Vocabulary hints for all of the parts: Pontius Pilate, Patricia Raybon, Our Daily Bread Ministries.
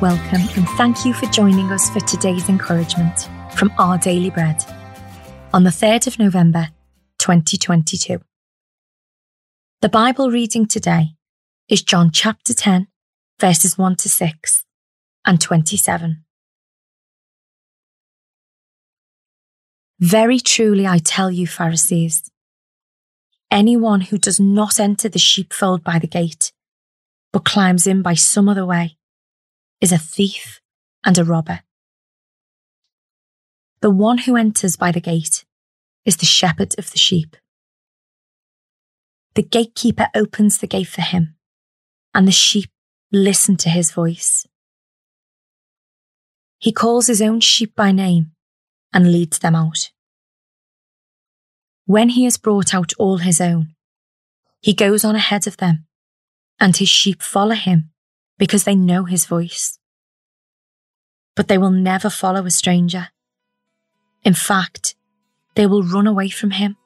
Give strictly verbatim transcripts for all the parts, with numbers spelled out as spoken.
Welcome and thank you for joining us for today's encouragement from Our Daily Bread on the third of November twenty twenty-two. The Bible reading today is John chapter ten, verses one to six and twenty-seven. Very truly I tell you, Pharisees, anyone who does not enter the sheepfold by the gate, but climbs in by some other way, is a thief and a robber. The one who enters by the gate is the shepherd of the sheep. The gatekeeper opens the gate for him, and the sheep listen to his voice. He calls his own sheep by name and leads them out. When he has brought out all his own, he goes on ahead of them, and his sheep follow him, because they know his voice. But they will never follow a stranger. In fact, they will run away from him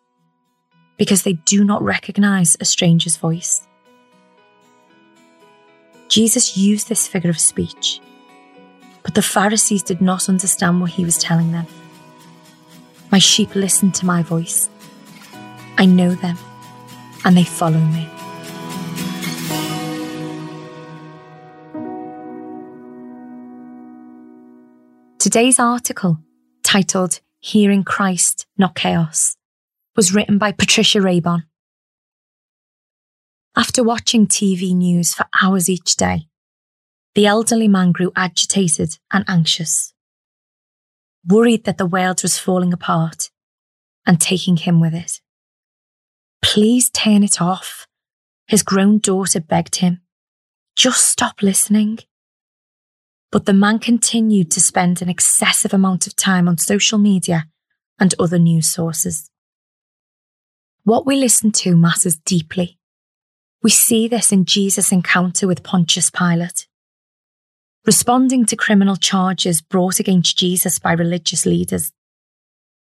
because they do not recognize a stranger's voice. Jesus used this figure of speech, but the Pharisees did not understand what he was telling them. My sheep listen to my voice. I know them, and they follow me. Today's article, titled Hearing Christ, Not Chaos, was written by Patricia Raybon. After watching T V news for hours each day, the elderly man grew agitated and anxious, worried that the world was falling apart and taking him with it. Please turn it off, his grown daughter begged him. Just stop listening. But the man continued to spend an excessive amount of time on social media and other news sources. What we listen to matters deeply. We see this in Jesus' encounter with Pontius Pilate. Responding to criminal charges brought against Jesus by religious leaders,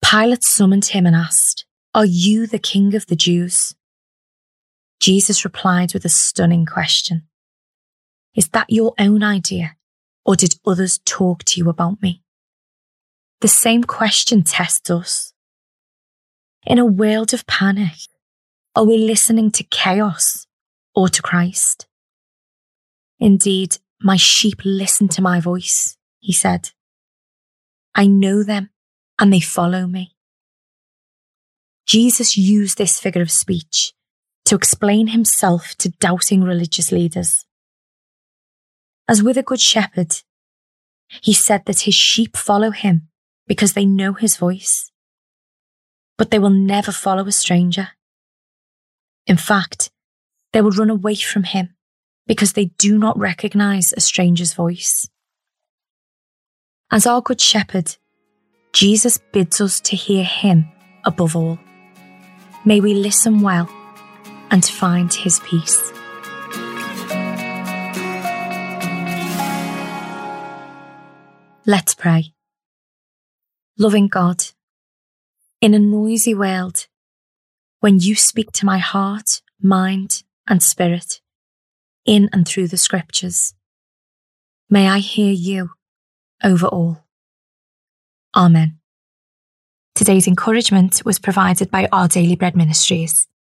Pilate summoned him and asked, "Are you the king of the Jews?" Jesus replied with a stunning question. "Is that your own idea? Or did others talk to you about me?" The same question tests us. In a world of panic, are we listening to chaos or to Christ? Indeed, my sheep listen to my voice, he said. I know them and they follow me. Jesus used this figure of speech to explain himself to doubting religious leaders. As with a good shepherd, he said that his sheep follow him because they know his voice, but they will never follow a stranger. In fact, they will run away from him because they do not recognize a stranger's voice. As our good shepherd, Jesus bids us to hear him above all. May we listen well and find his peace. Let's pray. Loving God, in a noisy world, when you speak to my heart, mind, and spirit, in and through the scriptures, may I hear you over all. Amen. Today's encouragement was provided by Our Daily Bread Ministries.